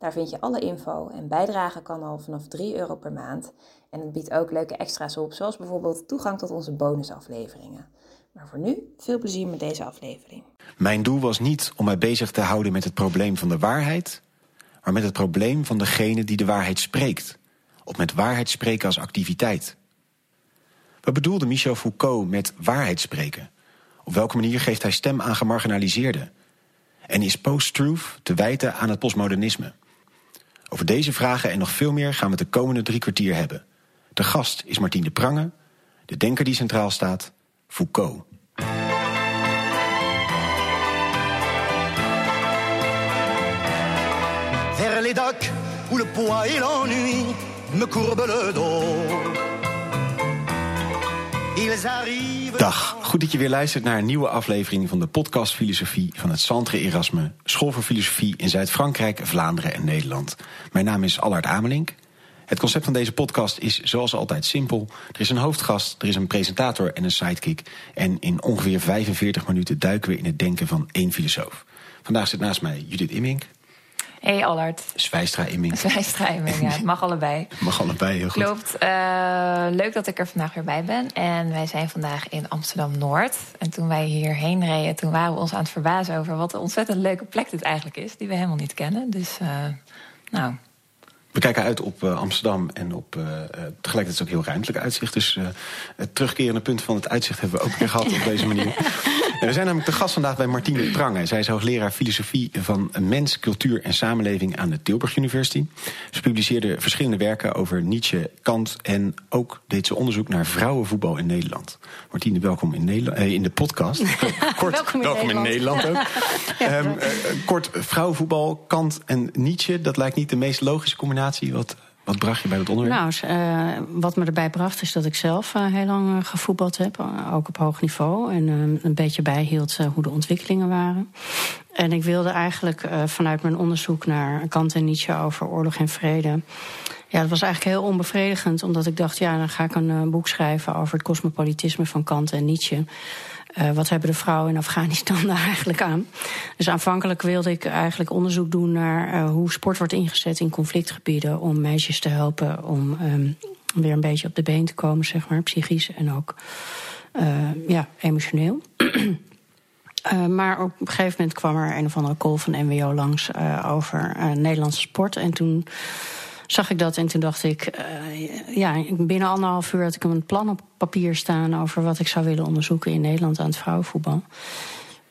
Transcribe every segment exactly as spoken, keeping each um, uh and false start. Daar vind je alle info en bijdragen kan al vanaf drie euro per maand. En het biedt ook leuke extra's op, zoals bijvoorbeeld toegang tot onze bonusafleveringen. Maar voor nu, veel plezier met deze aflevering. Mijn doel was niet om mij bezig te houden met het probleem van de waarheid, maar met het probleem van degene die de waarheid spreekt. Of met waarheid spreken als activiteit. Wat bedoelde Michel Foucault met waarheid spreken? Op welke manier geeft hij stem aan gemarginaliseerden? En is post-truth te wijten aan het postmodernisme? Over deze vragen en nog veel meer gaan we het de komende drie kwartier hebben. De gast is Martine de Prange, de denker die centraal staat, Foucault. Vers les docks, où le poids et l'ennui me courbe le dos. Dag, goed dat je weer luistert naar een nieuwe aflevering van de podcast Filosofie van het Centre Erasmus, School voor Filosofie in Zuid-Frankrijk, Vlaanderen en Nederland. Mijn naam is Allard Amelink. Het concept van deze podcast is zoals altijd simpel. Er is een hoofdgast, er is een presentator en een sidekick. En in ongeveer vijfenveertig minuten duiken we in het denken van één filosoof. Vandaag zit naast mij Judith Immink. Hey Allard. Zwijstra Immink. Zwijstra Immink, ja. Het mag allebei. Het mag allebei, heel goed. Klopt. Uh, leuk dat ik er vandaag weer bij ben. En wij zijn vandaag in Amsterdam-Noord. En toen wij hierheen reden, toen waren we ons aan het verbazen over wat een ontzettend leuke plek dit eigenlijk is. Die we helemaal niet kennen. Dus, uh, nou... We kijken uit op uh, Amsterdam en op uh, tegelijkertijd ook heel ruimtelijk uitzicht. Dus uh, het terugkerende punt van het uitzicht hebben we ook weer gehad ja. Op deze manier. En we zijn namelijk te gast vandaag bij Martine de Prange. Zij is hoogleraar filosofie van mens, cultuur en samenleving aan de Tilburg University. Ze publiceerde verschillende werken over Nietzsche, Kant en ook deed ze onderzoek naar vrouwenvoetbal in Nederland. Martine, welkom in, Nederland, eh, in de podcast. Kort, welkom in welkom in Nederland, in Nederland ook. Ja, um, uh, kort, vrouwenvoetbal, Kant en Nietzsche, dat lijkt niet de meest logische combinatie. Wat, wat bracht je bij dat onderwerp? Nou, uh, wat me erbij bracht is dat ik zelf uh, heel lang uh, gevoetbald heb. Uh, ook op hoog niveau. En uh, een beetje bijhield uh, hoe de ontwikkelingen waren. En ik wilde eigenlijk uh, vanuit mijn onderzoek naar Kant en Nietzsche over oorlog en vrede. Ja, dat was eigenlijk heel onbevredigend. Omdat ik dacht, ja, dan ga ik een uh, boek schrijven over het cosmopolitisme van Kant en Nietzsche. Uh, wat hebben de vrouwen in Afghanistan daar eigenlijk aan? Dus aanvankelijk wilde ik eigenlijk onderzoek doen naar uh, hoe sport wordt ingezet in conflictgebieden om meisjes te helpen om um, weer een beetje op de been te komen, zeg maar, psychisch en ook uh, ja, emotioneel. Uh, maar op een gegeven moment kwam er een of andere call van N W O langs uh, over uh, Nederlandse sport en toen zag ik dat en toen dacht ik, uh, ja, binnen anderhalf uur had ik een plan op papier staan over wat ik zou willen onderzoeken in Nederland aan het vrouwenvoetbal.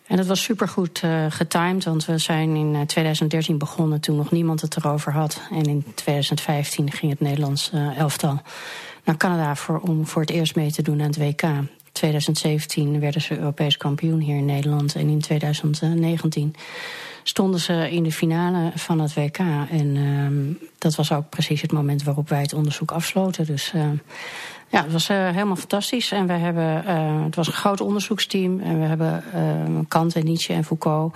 En dat was supergoed uh, getimed, want we zijn in twintig dertien begonnen toen nog niemand het erover had. En in twintig vijftien ging het Nederlands uh, elftal naar Canada voor, om voor het eerst mee te doen aan het W K. twintig zeventien werden ze Europees kampioen hier in Nederland. En in twintig negentien stonden ze in de finale van het W K. En uh, dat was ook precies het moment waarop wij het onderzoek afsloten. Dus uh, ja, het was uh, helemaal fantastisch. En we hebben, uh, het was een groot onderzoeksteam. En we hebben uh, Kant en Nietzsche en Foucault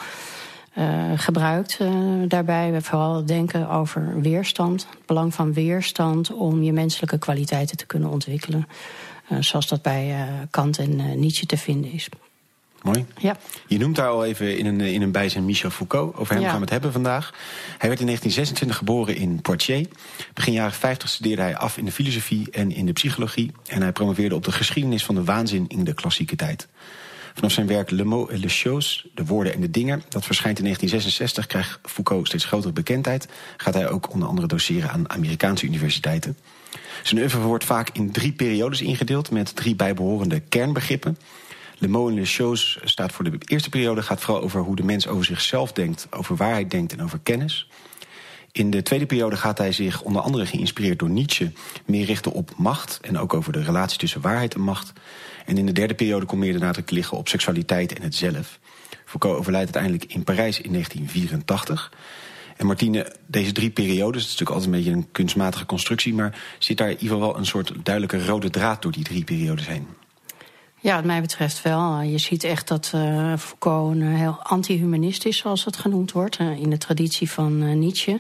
uh, gebruikt uh, daarbij. We hebben vooral denken over weerstand. Het belang van weerstand om je menselijke kwaliteiten te kunnen ontwikkelen. Uh, zoals dat bij uh, Kant en uh, Nietzsche te vinden is. Mooi. Ja. Je noemt daar al even in een, in een bijzijn Michel Foucault. Over hem ja. gaan we het hebben vandaag. Hij werd in negentien zesentwintig geboren in Poitiers. Begin jaren vijftig studeerde hij af in de filosofie en in de psychologie. En hij promoveerde op de geschiedenis van de waanzin in de klassieke tijd. Vanaf zijn werk Le Mot et les Choses, de woorden en de dingen, dat verschijnt in negentien zesenzestig, krijgt Foucault steeds grotere bekendheid. Gaat hij ook onder andere doceren aan Amerikaanse universiteiten. Zijn oeuvre wordt vaak in drie periodes ingedeeld met drie bijbehorende kernbegrippen. Le Mot en les Choses staat voor de eerste periode, gaat vooral over hoe de mens over zichzelf denkt, over waarheid denkt en over kennis. In de tweede periode gaat hij zich, onder andere geïnspireerd door Nietzsche, meer richten op macht en ook over de relatie tussen waarheid en macht. En in de derde periode komt meer de nadruk liggen op seksualiteit en het zelf. Foucault overlijdt uiteindelijk in Parijs in negentien vierentachtig. En Martine, deze drie periodes, het is natuurlijk altijd een beetje een kunstmatige constructie, maar zit daar in ieder geval wel een soort duidelijke rode draad door die drie periodes heen? Ja, wat mij betreft wel. Je ziet echt dat uh, Foucault een heel anti-humanist is, zoals het genoemd wordt, uh, in de traditie van uh, Nietzsche.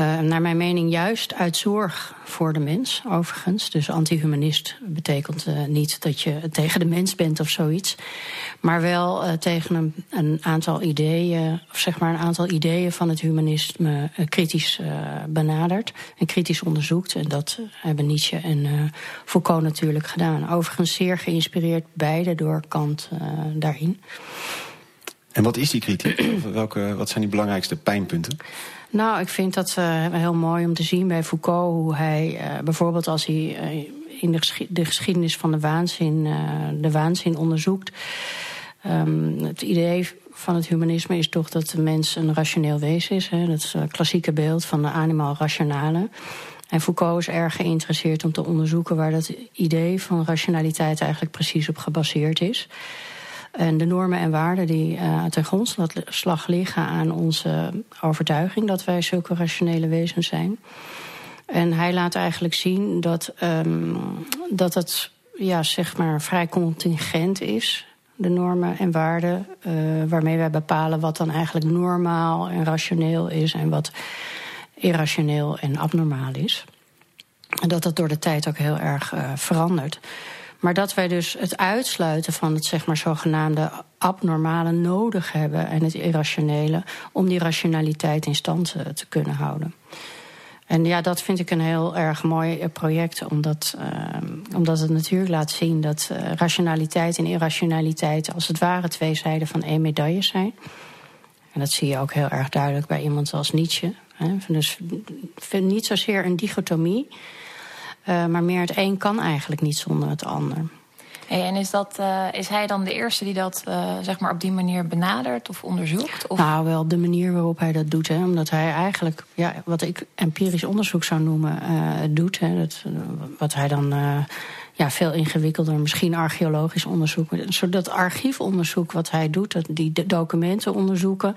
Uh, naar mijn mening juist uit zorg voor de mens, overigens. Dus anti-humanist betekent uh, niet dat je tegen de mens bent of zoiets. Maar wel uh, tegen een, een aantal ideeën, of zeg maar een aantal ideeën van het humanisme uh, kritisch uh, benadert en kritisch onderzoekt. En dat hebben Nietzsche en uh, Foucault natuurlijk gedaan. Overigens zeer geïnspireerd beide door Kant uh, daarin. En wat is die kritiek? Welke, wat zijn die belangrijkste pijnpunten? Nou, ik vind dat uh, heel mooi om te zien bij Foucault, hoe hij uh, bijvoorbeeld als hij uh, in de, geschi- de geschiedenis van de waanzin, uh, de waanzin onderzoekt. Um, het idee van het humanisme is toch dat de mens een rationeel wezen is. Hè? Dat is het klassieke beeld van de animal rationale. En Foucault is erg geïnteresseerd om te onderzoeken waar dat idee van rationaliteit eigenlijk precies op gebaseerd is. En de normen en waarden die uh, ten grondslag liggen aan onze overtuiging dat wij zulke rationele wezens zijn. En hij laat eigenlijk zien dat um, dat het, ja, zeg maar vrij contingent is, de normen en waarden, uh, waarmee wij bepalen wat dan eigenlijk normaal en rationeel is en wat irrationeel en abnormaal is. En dat dat door de tijd ook heel erg uh, verandert. Maar dat wij dus het uitsluiten van het, zeg maar, zogenaamde abnormale nodig hebben en het irrationele om die rationaliteit in stand te kunnen houden. En ja, dat vind ik een heel erg mooi project, omdat, uh, omdat het natuurlijk laat zien dat uh, rationaliteit en irrationaliteit als het ware twee zijden van één medaille zijn. En dat zie je ook heel erg duidelijk bij iemand als Nietzsche. Hè? Dus niet zozeer een dichotomie. Uh, maar meer het een kan eigenlijk niet zonder het ander. Hey, en is, dat, uh, is hij dan de eerste die dat uh, zeg maar op die manier benadert of onderzoekt? Of? Nou, wel op de manier waarop hij dat doet. Hè, omdat hij eigenlijk, ja, wat ik empirisch onderzoek zou noemen, uh, doet. Hè, dat, wat hij dan uh, ja, veel ingewikkelder, misschien archeologisch onderzoek. Dat archiefonderzoek wat hij doet, dat, die documenten onderzoeken.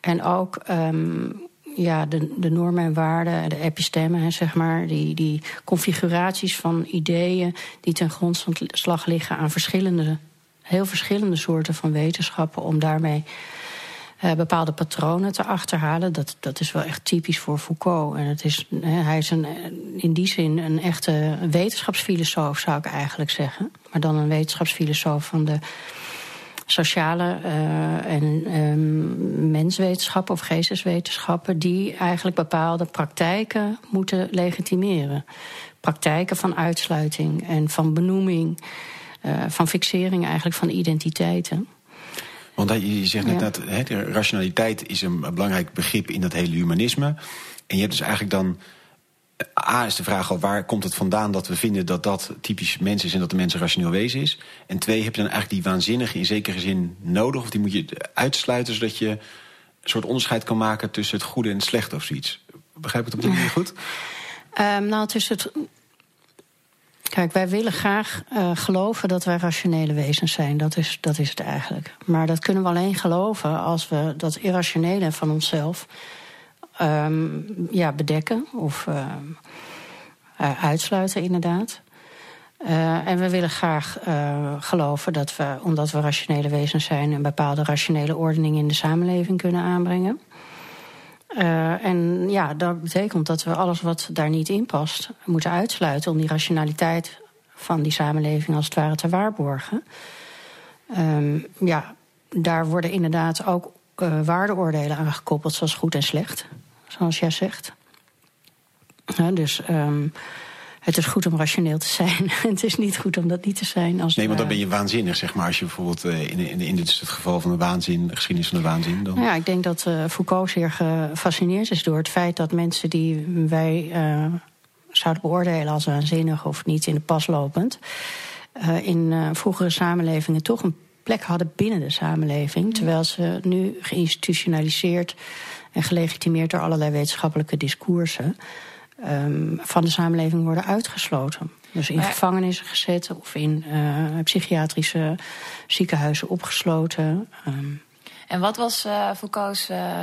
En ook... Um, Ja, de, de normen en waarden, de episteme, zeg maar, die, die configuraties van ideeën die ten grondslag liggen aan verschillende, heel verschillende soorten van wetenschappen, om daarmee eh, bepaalde patronen te achterhalen. Dat, dat is wel echt typisch voor Foucault. En het is, hij is een, in die zin een echte wetenschapsfilosoof, zou ik eigenlijk zeggen. Maar dan een wetenschapsfilosoof van de sociale uh, en um, menswetenschappen of geesteswetenschappen die eigenlijk bepaalde praktijken moeten legitimeren. Praktijken van uitsluiting en van benoeming, uh, van fixering eigenlijk van identiteiten. Want je zegt net, ja, dat he, de rationaliteit is een belangrijk begrip in dat hele humanisme. En je hebt dus eigenlijk dan... A is de vraag al, waar komt het vandaan dat we vinden dat dat typisch mens is en dat de mens een rationeel wezen is? En twee, heb je dan eigenlijk die waanzinnige in zekere zin nodig? Of die moet je uitsluiten zodat je een soort onderscheid kan maken tussen het goede en het slechte of zoiets? Begrijp ik het op die manier goed? Um, nou, het is het... Kijk, wij willen graag uh, geloven dat wij rationele wezens zijn. Dat is, dat is het eigenlijk. Maar dat kunnen we alleen geloven als we dat irrationele van onszelf... Um, ja, bedekken of uh, uh, uitsluiten inderdaad. Uh, en we willen graag uh, geloven dat we, omdat we rationele wezens zijn, een bepaalde rationele ordening in de samenleving kunnen aanbrengen. Uh, en ja, dat betekent dat we alles wat daar niet in past moeten uitsluiten om die rationaliteit van die samenleving als het ware te waarborgen. Um, ja, daar worden inderdaad ook uh, waardeoordelen aan gekoppeld, zoals goed en slecht. Zoals jij zegt. Ja, dus um, het is goed om rationeel te zijn. Het is niet goed om dat niet te zijn. Als nee, want dan ben je waanzinnig, zeg maar. Als je bijvoorbeeld uh, in, in, in dit het geval van de waanzin, de geschiedenis van de waanzin... Dan... Ja, ik denk dat uh, Foucault zeer gefascineerd is door het feit dat mensen die wij uh, zouden beoordelen als waanzinnig of niet in de pas lopend, Uh, in uh, vroegere samenlevingen toch een plek hadden binnen de samenleving, terwijl ze nu geïnstitutionaliseerd en gelegitimeerd door allerlei wetenschappelijke discoursen um, van de samenleving worden uitgesloten. Dus in maar... gevangenissen gezet of in uh, psychiatrische ziekenhuizen opgesloten. Um. En wat was uh, Foucault's uh, uh,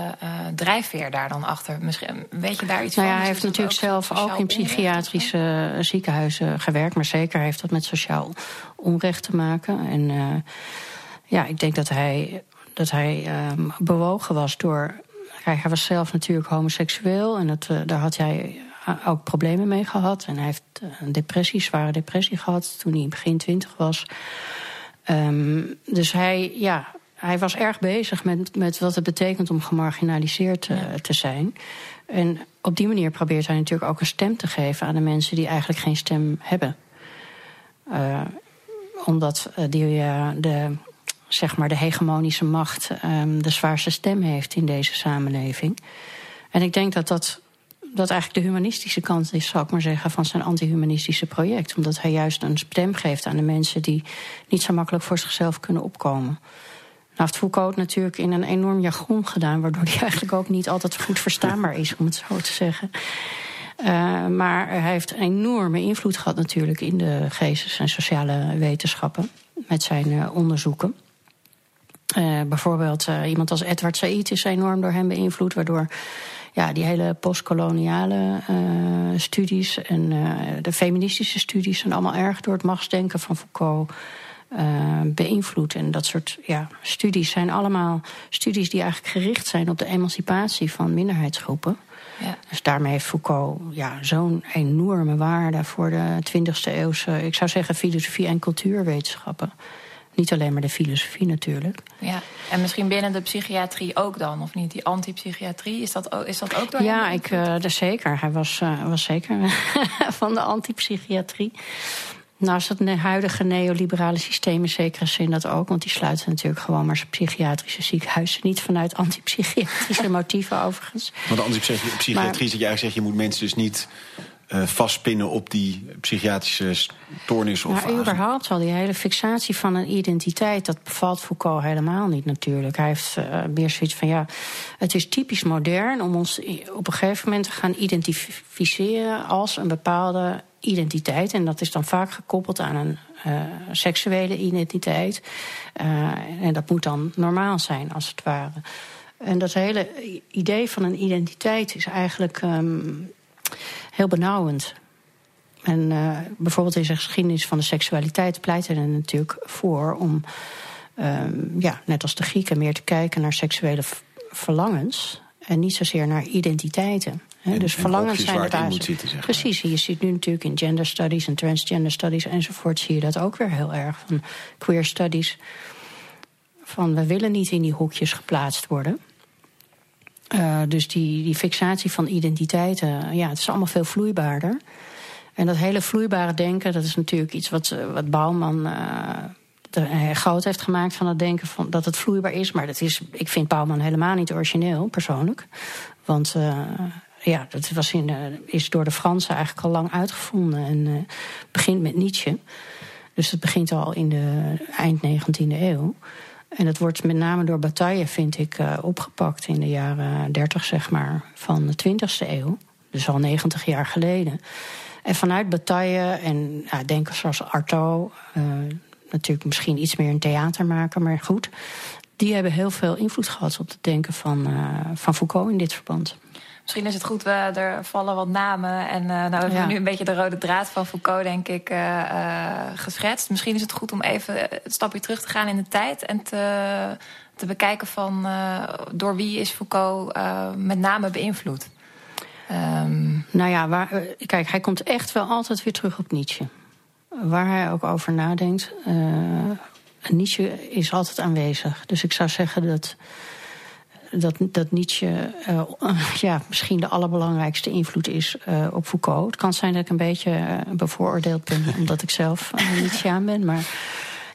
drijfveer daar dan achter? Misschien, weet je daar iets nou van? Ja, hij heeft natuurlijk ook zelf ook in psychiatrische onrecht? ziekenhuizen gewerkt. Maar zeker heeft dat met sociaal onrecht te maken. En uh, ja, ik denk dat hij, dat hij uh, bewogen was door... Hij was zelf natuurlijk homoseksueel. En dat, uh, daar had hij ook problemen mee gehad. En hij heeft een depressie, zware depressie gehad toen hij begin twintig was. Um, dus hij, ja, hij was erg bezig met, met wat het betekent om gemarginaliseerd uh, te zijn. En op die manier probeert hij natuurlijk ook een stem te geven aan de mensen die eigenlijk geen stem hebben. Uh, omdat die, uh, de, zeg maar de hegemonische macht um, de zwaarste stem heeft in deze samenleving. En ik denk dat dat... dat eigenlijk de humanistische kant is, zal ik maar zeggen, van zijn anti-humanistische project. Omdat hij juist een stem geeft aan de mensen die niet zo makkelijk voor zichzelf kunnen opkomen. Nou heeft Foucault natuurlijk in een enorm jargon gedaan, waardoor hij eigenlijk ook niet altijd goed verstaanbaar is, om het zo te zeggen. Uh, maar hij heeft een enorme invloed gehad natuurlijk in de geestes- en sociale wetenschappen met zijn uh, onderzoeken. Uh, bijvoorbeeld uh, iemand als Edward Said is enorm door hem beïnvloed, waardoor... Ja, die hele postkoloniale uh, studies en uh, de feministische studies zijn allemaal erg door het machtsdenken van Foucault uh, beïnvloed. En dat soort ja, studies zijn allemaal studies die eigenlijk gericht zijn op de emancipatie van minderheidsgroepen. Ja. Dus daarmee heeft Foucault ja, zo'n enorme waarde voor de twintigste eeuwse, ik zou zeggen, filosofie en cultuurwetenschappen. Niet alleen maar de filosofie natuurlijk. Ja, en misschien binnen de psychiatrie ook dan, of niet? Die antipsychiatrie, is dat ook, is dat ook door hem? Ja, ik, uh, de, zeker. Hij was, uh, was zeker van de antipsychiatrie. Naast het huidige neoliberale systeem in zekere zin dat ook. Want die sluiten natuurlijk gewoon maar zijn psychiatrische ziekenhuizen. Niet vanuit antipsychiatrische motieven overigens. Want de antipsychiatrie maar, is dat je eigenlijk zegt, je moet mensen dus niet... Uh, vastpinnen op die psychiatrische stoornis of... Maar überhaupt al, die hele fixatie van een identiteit... dat bevalt Foucault helemaal niet natuurlijk. Hij heeft uh, meer zoiets van, ja, het is typisch modern... om ons op een gegeven moment te gaan identificeren als een bepaalde identiteit. En dat is dan vaak gekoppeld aan een uh, seksuele identiteit. Uh, en dat moet dan normaal zijn, als het ware. En dat hele idee van een identiteit is eigenlijk... Um, heel benauwend. En uh, bijvoorbeeld in zijn geschiedenis van de seksualiteit pleit hij er natuurlijk voor om, uh, ja, net als de Grieken, meer te kijken naar seksuele v- verlangens en niet zozeer naar identiteiten. Hè. En, dus en verlangens zijn de basis. Zitten, zeg maar. Precies, je ziet nu natuurlijk in gender studies en transgender studies enzovoort, zie je dat ook weer heel erg. Van queer studies. Van we willen niet in die hoekjes geplaatst worden. Uh, dus die, die fixatie van identiteiten, ja, het is allemaal veel vloeibaarder. En dat hele vloeibare denken, dat is natuurlijk iets wat, wat Bauman uh, groot heeft gemaakt van het denken van, dat het vloeibaar is. Maar dat is, ik vind Bauman helemaal niet origineel, persoonlijk. Want uh, ja, dat was in, uh, is door de Fransen eigenlijk al lang uitgevonden en uh, begint met Nietzsche. Dus het begint al in de eind negentiende eeuw. En dat wordt met name door Bataille, vind ik, uh, opgepakt in de jaren dertig, zeg maar, van de twintigste eeuw. Dus al negentig jaar geleden. En vanuit Bataille en ja, denkers zoals Artaud, uh, natuurlijk misschien iets meer een theater maken, maar goed. Die hebben heel veel invloed gehad op het denken van, uh, van Foucault in dit verband. Misschien is het goed, we, er vallen wat namen. En uh, nou hebben we ja. nu een beetje de rode draad van Foucault, denk ik, uh, uh, geschetst. Misschien is het goed om even een stapje terug te gaan in de tijd... en te, te bekijken van uh, door wie is Foucault uh, met name beïnvloed. Um... Nou ja, waar, kijk, hij komt echt wel altijd weer terug op Nietzsche. Waar hij ook over nadenkt. Uh, Nietzsche is altijd aanwezig. Dus ik zou zeggen dat... Dat, dat Nietzsche uh, ja, misschien de allerbelangrijkste invloed is uh, op Foucault. Het kan zijn dat ik een beetje uh, bevooroordeeld ben, omdat ik zelf uh, Nietzscheaan ben. Maar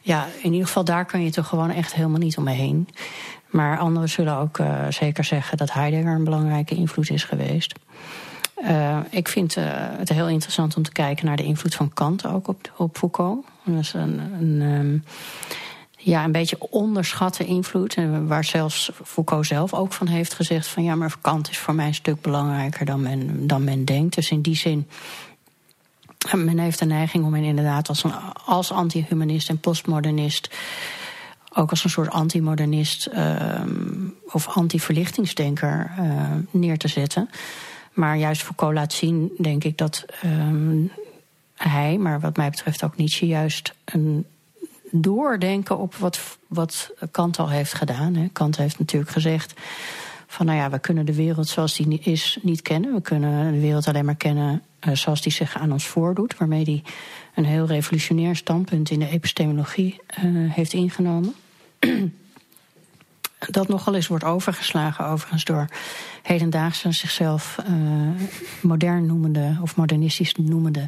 ja, in ieder geval daar kan je toch gewoon echt helemaal niet omheen. Maar anderen zullen ook uh, zeker zeggen dat Heidegger een belangrijke invloed is geweest. Uh, ik vind uh, het heel interessant om te kijken naar de invloed van Kant ook op, op Foucault. Dat is een... een um, Ja, een beetje onderschatte invloed. Waar zelfs Foucault zelf ook van heeft gezegd van... ja, maar Kant is voor mij een stuk belangrijker dan men, dan men denkt. Dus in die zin, men heeft de neiging om hem inderdaad als, een, als anti-humanist en postmodernist... ook als een soort antimodernist uh, of anti-verlichtingsdenker uh, neer te zetten. Maar juist Foucault laat zien, denk ik, dat um, hij, maar wat mij betreft ook Nietzsche, juist een doordenken op wat, wat Kant al heeft gedaan. Hè. Kant heeft natuurlijk gezegd van, nou ja, we kunnen de wereld zoals die is niet kennen. We kunnen de wereld alleen maar kennen uh, zoals die zich aan ons voordoet. Waarmee hij een heel revolutionair standpunt in de epistemologie uh, heeft ingenomen. Dat nogal eens wordt overgeslagen overigens door hedendaagse zichzelf uh, modern noemende of modernistisch noemende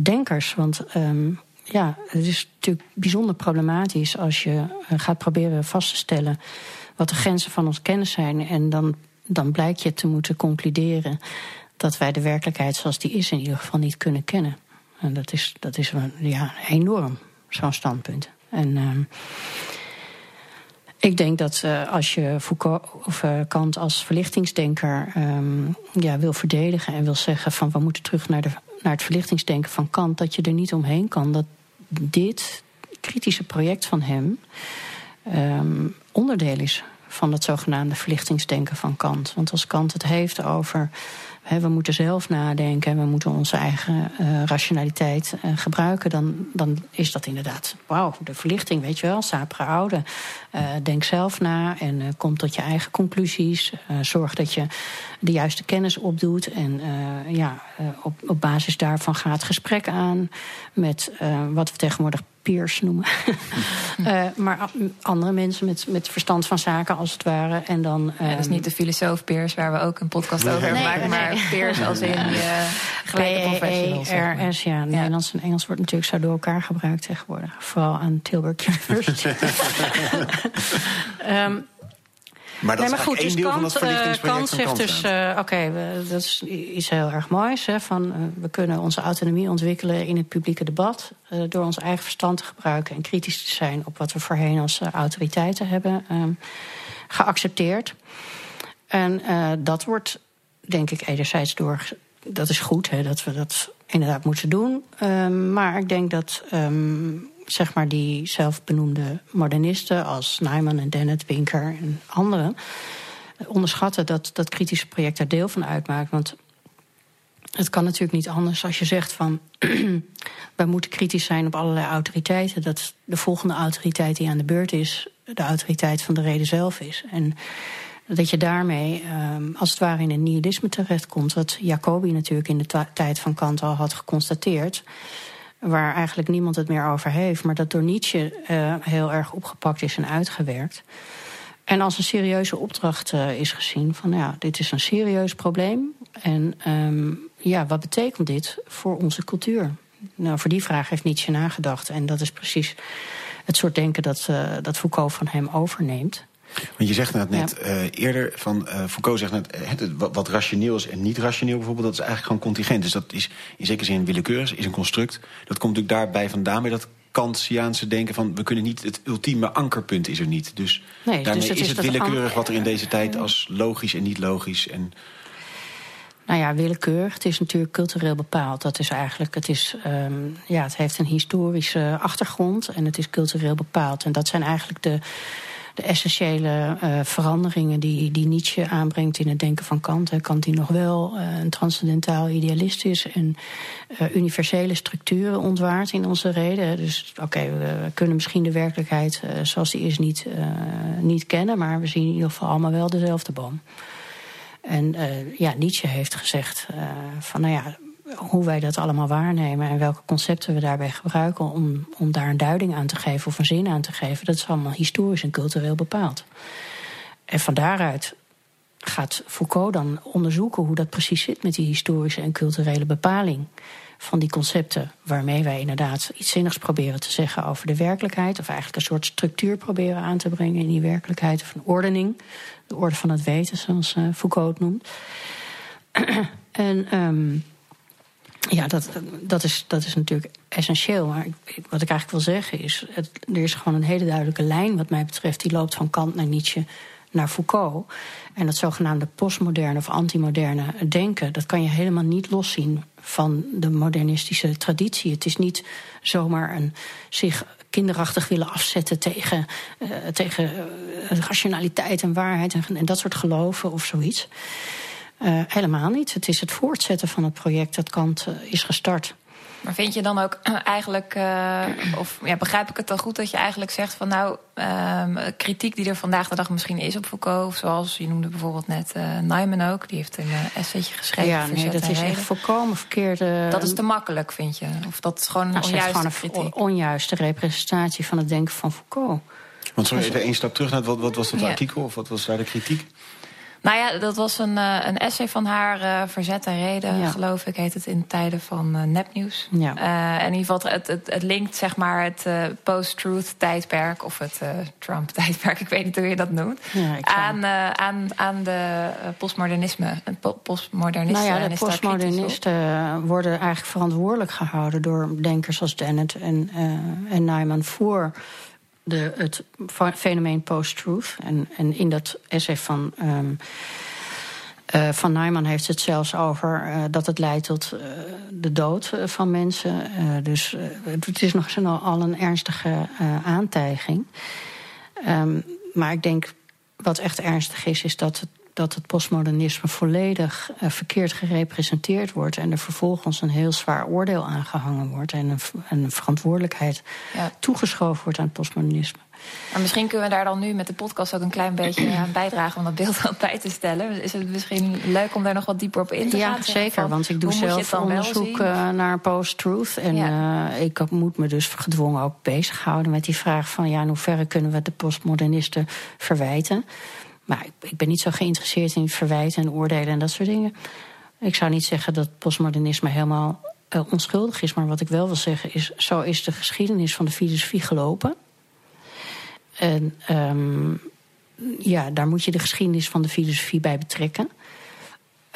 denkers. Want um, ja, het is natuurlijk bijzonder problematisch als je uh, gaat proberen vast te stellen wat de grenzen van ons kennis zijn. En dan, dan blijkt je te moeten concluderen dat wij de werkelijkheid zoals die is in ieder geval niet kunnen kennen. En dat is, dat is ja, enorm, zo'n standpunt. En um, ik denk dat uh, als je Foucault of uh, Kant als verlichtingsdenker um, ja, wil verdedigen en wil zeggen van, we moeten terug naar, de, naar het verlichtingsdenken van Kant, dat je er niet omheen kan dat dit kritische project van hem um, onderdeel is van het zogenaamde verlichtingsdenken van Kant. Want als Kant het heeft over, he, we moeten zelf nadenken en we moeten onze eigen uh, rationaliteit uh, gebruiken, dan, dan is dat inderdaad, wauw, de verlichting, weet je wel, sapere oude. Uh, denk zelf na en uh, kom tot je eigen conclusies. Uh, zorg dat je de juiste kennis opdoet en uh, ja, uh, op, op basis daarvan gaat gesprek aan met uh, wat we tegenwoordig peers noemen. uh, maar andere mensen met, met verstand van zaken als het ware. En dan, uh, ja, dus niet de filosoof peers waar we ook een podcast over nee, maken. Nee, maar nee. peers als in uh, gelijke professionals. P E R S, ja. Nederlands en Engels wordt natuurlijk zo door elkaar gebruikt tegenwoordig. Vooral aan Tilburg University. um, Maar dat nee, maar goed, is dus deel Kant, van dat verlichtingsproject Kant zegt Kant dus, uh, oké, okay, dat is iets heel erg moois. Hè, van, uh, we kunnen onze autonomie ontwikkelen in het publieke debat. Uh, door ons eigen verstand te gebruiken en kritisch te zijn op wat we voorheen als uh, autoriteiten hebben uh, geaccepteerd. En uh, dat wordt, denk ik, enerzijds door. Dat is goed, hè, dat we dat inderdaad moeten doen. Uh, maar ik denk dat. Um, zeg maar die zelfbenoemde modernisten als Neiman en Dennett, Pinker en anderen onderschatten dat dat kritische project daar deel van uitmaakt. Want het kan natuurlijk niet anders als je zegt van wij moeten kritisch zijn op allerlei autoriteiten, dat de volgende autoriteit die aan de beurt is de autoriteit van de reden zelf is. En dat je daarmee als het ware in een nihilisme terechtkomt, wat Jacobi natuurlijk in de tijd van Kant al had geconstateerd, waar eigenlijk niemand het meer over heeft, maar dat door Nietzsche uh, heel erg opgepakt is en uitgewerkt. En als een serieuze opdracht uh, is gezien van, ja, dit is een serieus probleem. En um, ja, wat betekent dit voor onze cultuur? Nou, voor die vraag heeft Nietzsche nagedacht. En dat is precies het soort denken dat, uh, dat Foucault van hem overneemt. Want je zegt net, net ja. uh, eerder van uh, Foucault zegt net, uh, wat rationeel is en niet rationeel bijvoorbeeld, dat is eigenlijk gewoon contingent. Dus dat is in zekere zin willekeurig, is een construct. Dat komt natuurlijk daarbij vandaan bij dat Kantiaanse denken van, we kunnen niet, het ultieme ankerpunt is er niet. Dus nee, daarmee dus het is, is het willekeurig wat er in deze tijd als logisch en niet logisch en nou ja, willekeurig. Het is natuurlijk cultureel bepaald. Dat is eigenlijk, het, is, um, ja, het heeft een historische achtergrond en het is cultureel bepaald. En dat zijn eigenlijk de De essentiële uh, veranderingen die, die Nietzsche aanbrengt in het denken van Kant. Hè. Kant die nog wel uh, een transcendentaal idealist is en uh, universele structuren ontwaart in onze reden. Dus oké, okay, we kunnen misschien de werkelijkheid uh, zoals die is niet, uh, niet kennen, maar we zien in ieder geval allemaal wel dezelfde boom. En uh, ja, Nietzsche heeft gezegd uh, van nou ja, hoe wij dat allemaal waarnemen en welke concepten we daarbij gebruiken om, om daar een duiding aan te geven of een zin aan te geven, dat is allemaal historisch en cultureel bepaald. En van daaruit gaat Foucault dan onderzoeken hoe dat precies zit met die historische en culturele bepaling van die concepten, waarmee wij inderdaad iets zinnigs proberen te zeggen over de werkelijkheid, of eigenlijk een soort structuur proberen aan te brengen in die werkelijkheid, of een ordening, de orde van het weten, zoals Foucault het noemt. en um, Ja, dat, dat, is, dat is natuurlijk essentieel. Maar ik, wat ik eigenlijk wil zeggen is, het, er is gewoon een hele duidelijke lijn wat mij betreft. Die loopt van Kant naar Nietzsche, naar Foucault. En dat zogenaamde postmoderne of antimoderne denken, dat kan je helemaal niet loszien van de modernistische traditie. Het is niet zomaar een zich kinderachtig willen afzetten tegen, uh, tegen rationaliteit en waarheid en, en dat soort geloven of zoiets. Uh, helemaal niet. Het is het voortzetten van het project dat Kant uh, is gestart. Maar vind je dan ook eigenlijk, uh, of ja, begrijp ik het dan goed dat je eigenlijk zegt van nou, uh, kritiek die er vandaag de dag misschien is op Foucault, of zoals je noemde bijvoorbeeld net uh, Neiman ook, die heeft een uh, essaytje geschreven. Ja, nee, dat is echt volkomen verkeerde. Dat is te makkelijk, vind je? Of dat is gewoon nou, onjuiste gewoon een kritiek? Onjuiste representatie van het denken van Foucault. Want sorry, even één stap terug naar wat, wat was dat ja. artikel of wat was daar de kritiek? Nou ja, dat was een, uh, een essay van haar, uh, Verzet en Reden, ja. geloof ik, heet het, in tijden van uh, nepnieuws. Ja. Uh, en in ieder geval, het, het, het linkt zeg maar het uh, post-truth tijdperk of het uh, Trump tijdperk, ik weet niet hoe je dat noemt, ja, aan, uh, aan, aan de postmodernisme. Po- postmodernisten nou ja, de postmodernisten worden eigenlijk verantwoordelijk gehouden door denkers als Dennett en, uh, en Neiman voor De, het fenomeen post-truth. En, en in dat essay van, um, uh, van Neiman heeft het zelfs over uh, dat het leidt tot uh, de dood van mensen. Uh, dus uh, het is nog zo al een ernstige uh, aantijging. Um, maar ik denk, wat echt ernstig is, is dat het, dat het postmodernisme volledig uh, verkeerd gerepresenteerd wordt en er vervolgens een heel zwaar oordeel aan gehangen wordt en een, een verantwoordelijkheid ja. toegeschoven wordt aan het postmodernisme. Maar misschien kunnen we daar dan nu met de podcast ook een klein beetje aan bijdragen om dat beeld wat bij te stellen. Is het misschien leuk om daar nog wat dieper op in te gaan? Ja, zeker, want ik doe zelf onderzoek naar post-truth. En ja. uh, ik moet me dus gedwongen ook bezighouden met die vraag van ja, in hoeverre kunnen we de postmodernisten verwijten? Maar ik ben niet zo geïnteresseerd in verwijten en oordelen en dat soort dingen. Ik zou niet zeggen dat postmodernisme helemaal uh, onschuldig is. Maar wat ik wel wil zeggen is, zo is de geschiedenis van de filosofie gelopen. En um, ja, daar moet je de geschiedenis van de filosofie bij betrekken.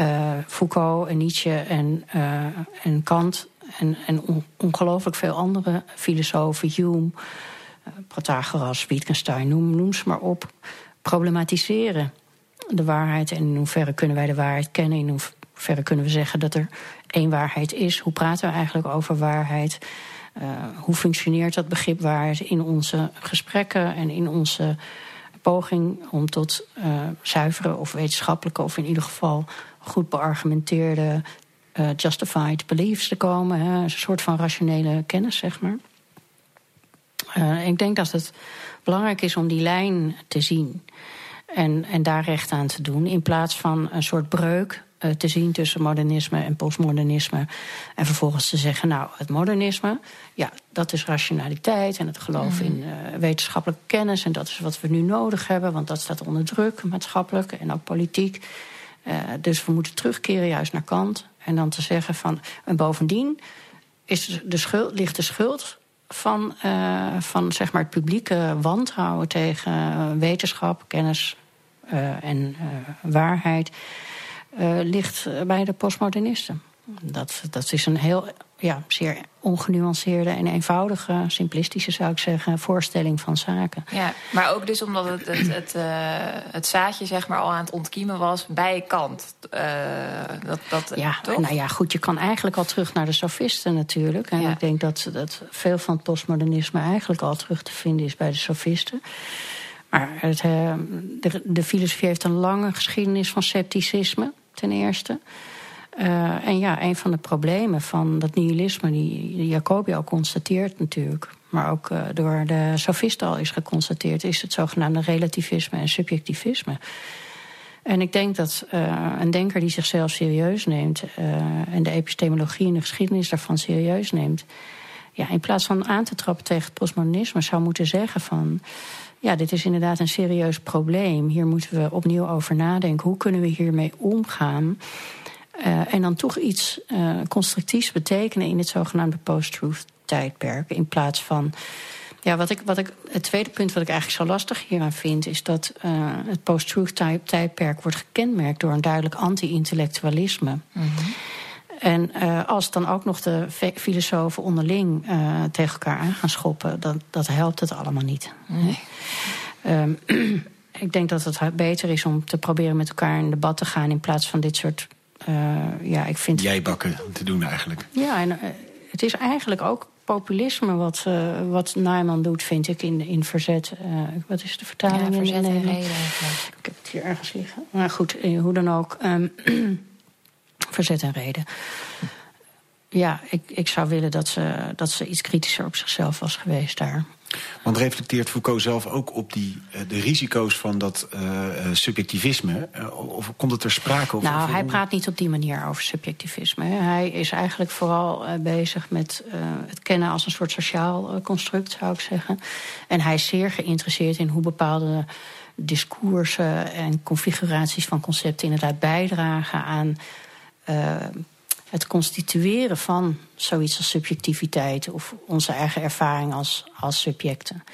Uh, Foucault en Nietzsche en, uh, en Kant en, en on, ongelooflijk veel andere filosofen. Hume, uh, Protagoras, Wittgenstein, noem, noem ze maar op. Problematiseren de waarheid en in hoeverre kunnen wij de waarheid kennen, in hoeverre kunnen we zeggen dat er één waarheid is. Hoe praten we eigenlijk over waarheid? Uh, hoe functioneert dat begrip waarheid in onze gesprekken en in onze poging om tot uh, zuivere of wetenschappelijke of in ieder geval goed beargumenteerde uh, justified beliefs te komen? Hè? Een soort van rationele kennis, zeg maar. Uh, ik denk dat het belangrijk is om die lijn te zien en, en daar recht aan te doen, in plaats van een soort breuk uh, te zien tussen modernisme en postmodernisme. En vervolgens te zeggen, nou, het modernisme, ja, dat is rationaliteit en het geloof mm. in uh, wetenschappelijke kennis. En dat is wat we nu nodig hebben, want dat staat onder druk, maatschappelijk en ook politiek. Uh, dus we moeten terugkeren juist naar Kant. En dan te zeggen van, en bovendien is de schuld, ligt de schuld van, uh, van zeg maar het publieke wantrouwen tegen wetenschap, kennis uh, en uh, waarheid uh, ligt bij de postmodernisten. Dat, dat is een heel ja, zeer ongenuanceerde en eenvoudige, simplistische zou ik zeggen, voorstelling van zaken. Ja, maar ook dus omdat het, het, het, uh, het zaadje zeg maar al aan het ontkiemen was bij Kant. Uh, dat, dat, ja, toch? Nou ja, goed, je kan eigenlijk al terug naar de sofisten natuurlijk. En ja. ik denk dat, dat veel van het postmodernisme eigenlijk al terug te vinden is bij de sofisten. Maar het, uh, de, de filosofie heeft een lange geschiedenis van scepticisme, ten eerste. Uh, en ja, een van de problemen van dat nihilisme, die Jacobi al constateert natuurlijk, maar ook uh, door de sofisten al is geconstateerd, is het zogenaamde relativisme en subjectivisme. En ik denk dat uh, een denker die zichzelf serieus neemt uh, en de epistemologie en de geschiedenis daarvan serieus neemt, ja, in plaats van aan te trappen tegen het postmodernisme, zou moeten zeggen van, ja, dit is inderdaad een serieus probleem. Hier moeten we opnieuw over nadenken. Hoe kunnen we hiermee omgaan? Uh, en dan toch iets uh, constructiefs betekenen in het zogenaamde post-truth-tijdperk. In plaats van. Ja, wat ik, wat ik, het tweede punt wat ik eigenlijk zo lastig hieraan vind, is dat uh, het post-truth-tijdperk wordt gekenmerkt door een duidelijk anti-intellectualisme. Mm-hmm. En uh, als dan ook nog de ve- filosofen onderling uh, tegen elkaar aan gaan schoppen, dan dat helpt het allemaal niet. Mm-hmm. Um, ik denk dat het beter is om te proberen met elkaar in debat te gaan, in plaats van dit soort uh, ja, ik vind jijbakken te doen eigenlijk. Ja, en uh, het is eigenlijk ook populisme wat, uh, wat Neiman doet, vind ik, in, in verzet. Uh, wat is de vertaling? Ja, verzet in en reden. Ik heb het hier ergens liggen. Maar goed, hoe dan ook. Um, verzet en reden. Ja, ik, ik zou willen dat ze, dat ze iets kritischer op zichzelf was geweest daar. Want reflecteert Foucault zelf ook op die, de risico's van dat uh, subjectivisme? Of komt het er sprake over? Nou, hij praat niet op die manier over subjectivisme. Hè. Hij is eigenlijk vooral uh, bezig met uh, het kennen als een soort sociaal uh, construct, zou ik zeggen. En hij is zeer geïnteresseerd in hoe bepaalde discoursen en configuraties van concepten inderdaad bijdragen aan Uh, het constitueren van zoiets als subjectiviteit of onze eigen ervaring als, als subjecten.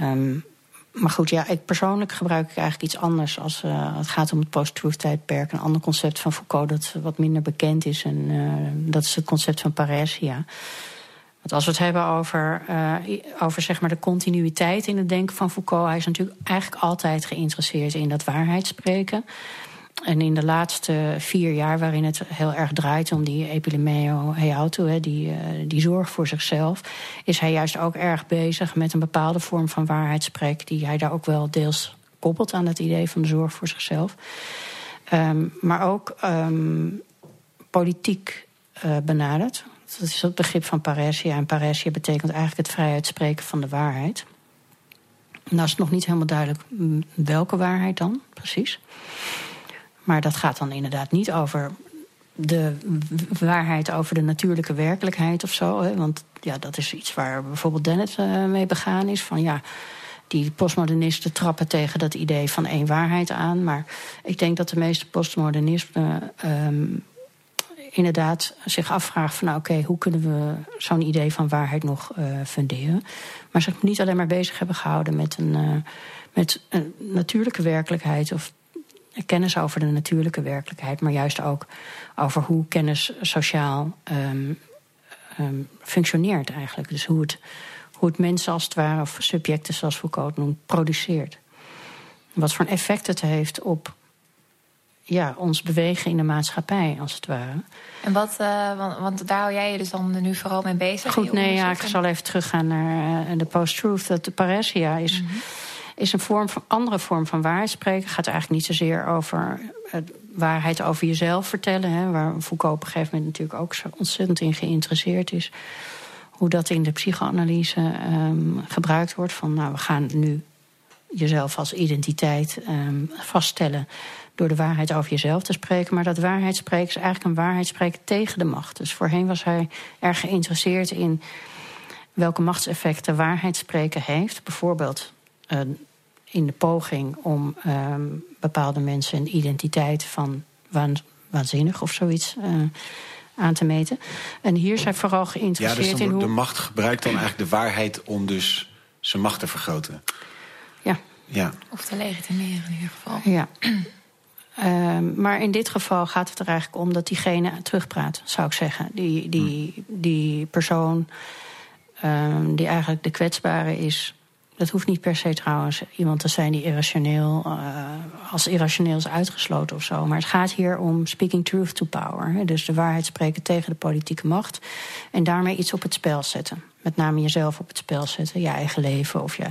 Um, maar goed, ja, ik persoonlijk gebruik ik eigenlijk iets anders als uh, het gaat om het post-truth tijdperk. Een ander concept van Foucault dat wat minder bekend is. En uh, dat is het concept van parrhesia. Want als we het hebben over, uh, over zeg maar de continuïteit in het denken van Foucault, hij is natuurlijk eigenlijk altijd geïnteresseerd in dat waarheidspreken. En in de laatste vier jaar, waarin het heel erg draait om die epilemeo he auto, die, die zorg voor zichzelf, is hij juist ook erg bezig met een bepaalde vorm van waarheidspreek, die hij daar ook wel deels koppelt aan het idee van de zorg voor zichzelf. Um, maar ook um, politiek uh, benadert. Dat is het begrip van parrhesia. En parrhesia betekent eigenlijk het vrij uitspreken van de waarheid. Nou is het nog niet helemaal duidelijk welke waarheid dan precies. Maar dat gaat dan inderdaad niet over de waarheid over de natuurlijke werkelijkheid of zo. Hè? Want ja, dat is iets waar bijvoorbeeld Dennett uh, mee begaan is. Van ja, die postmodernisten trappen tegen dat idee van één waarheid aan. Maar ik denk dat de meeste postmodernisten uh, um, inderdaad zich afvragen van nou, oké, okay, hoe kunnen we zo'n idee van waarheid nog uh, funderen? Maar zich niet alleen maar bezig hebben gehouden met een, uh, met een natuurlijke werkelijkheid of kennis over de natuurlijke werkelijkheid, maar juist ook over hoe kennis sociaal um, um, functioneert eigenlijk. Dus hoe het, hoe het mensen als het ware, of subjecten zoals Foucault noemt, produceert. Wat voor een effect het heeft op ja, ons bewegen in de maatschappij, als het ware. En wat, uh, want, want daar hou jij je dus dan nu vooral mee bezig? Goed, nee, ja, ik zal even teruggaan naar uh, de post-truth. Dat de parrhesia is, mm-hmm, is een vorm van, andere vorm van waarheid spreken. Gaat eigenlijk niet zozeer over uh, waarheid over jezelf vertellen. Hè, waar Foucault op een gegeven moment natuurlijk ook zo ontzettend in geïnteresseerd is. Hoe dat in de psychoanalyse um, gebruikt wordt. Van nou, we gaan nu jezelf als identiteit um, vaststellen door de waarheid over jezelf te spreken. Maar dat waarheidsspreken is eigenlijk een waarheidsspreken tegen de macht. Dus voorheen was hij erg geïnteresseerd in welke machtseffecten waarheidsspreken heeft. Bijvoorbeeld Uh, in de poging om uh, bepaalde mensen een identiteit van waan, waanzinnig of zoiets uh, aan te meten. En hier zijn vooral geïnteresseerd ja, dus in hoe de macht gebruikt dan eigenlijk de waarheid om dus zijn macht te vergroten. Ja. ja. Of te legitimeren in ieder geval. Ja. Uh, maar in dit geval gaat het er eigenlijk om dat diegene terugpraat, zou ik zeggen. Die, die, hm. die persoon uh, die eigenlijk de kwetsbare is. Dat hoeft niet per se trouwens iemand te zijn die irrationeel uh, als irrationeel is uitgesloten of zo. Maar het gaat hier om speaking truth to power. Hè? Dus de waarheid spreken tegen de politieke macht. En daarmee iets op het spel zetten. Met name jezelf op het spel zetten. Je eigen leven of je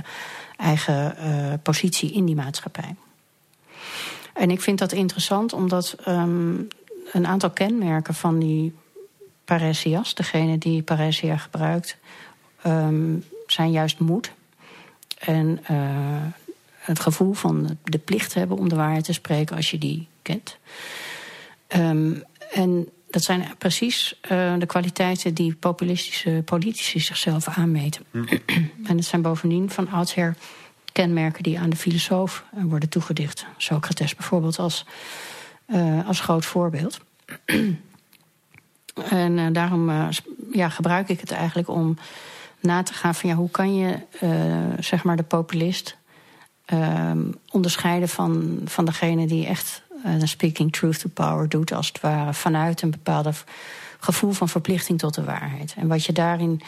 eigen uh, positie in die maatschappij. En ik vind dat interessant omdat um, een aantal kenmerken van die parrhesias, degene die parrhesia gebruikt, um, zijn juist moed. En uh, het gevoel van de plicht hebben om de waarheid te spreken als je die kent. Um, en dat zijn precies uh, de kwaliteiten die populistische politici zichzelf aanmeten. Mm. En het zijn bovendien van oudsher kenmerken die aan de filosoof uh, worden toegedicht. Socrates bijvoorbeeld als, uh, als groot voorbeeld. en uh, daarom uh, ja, gebruik ik het eigenlijk om na te gaan van ja, hoe kan je uh, zeg maar de populist uh, onderscheiden van, van degene die echt uh, de speaking truth to power doet, als het ware, vanuit een bepaald gevoel van verplichting tot de waarheid. En wat je daarin,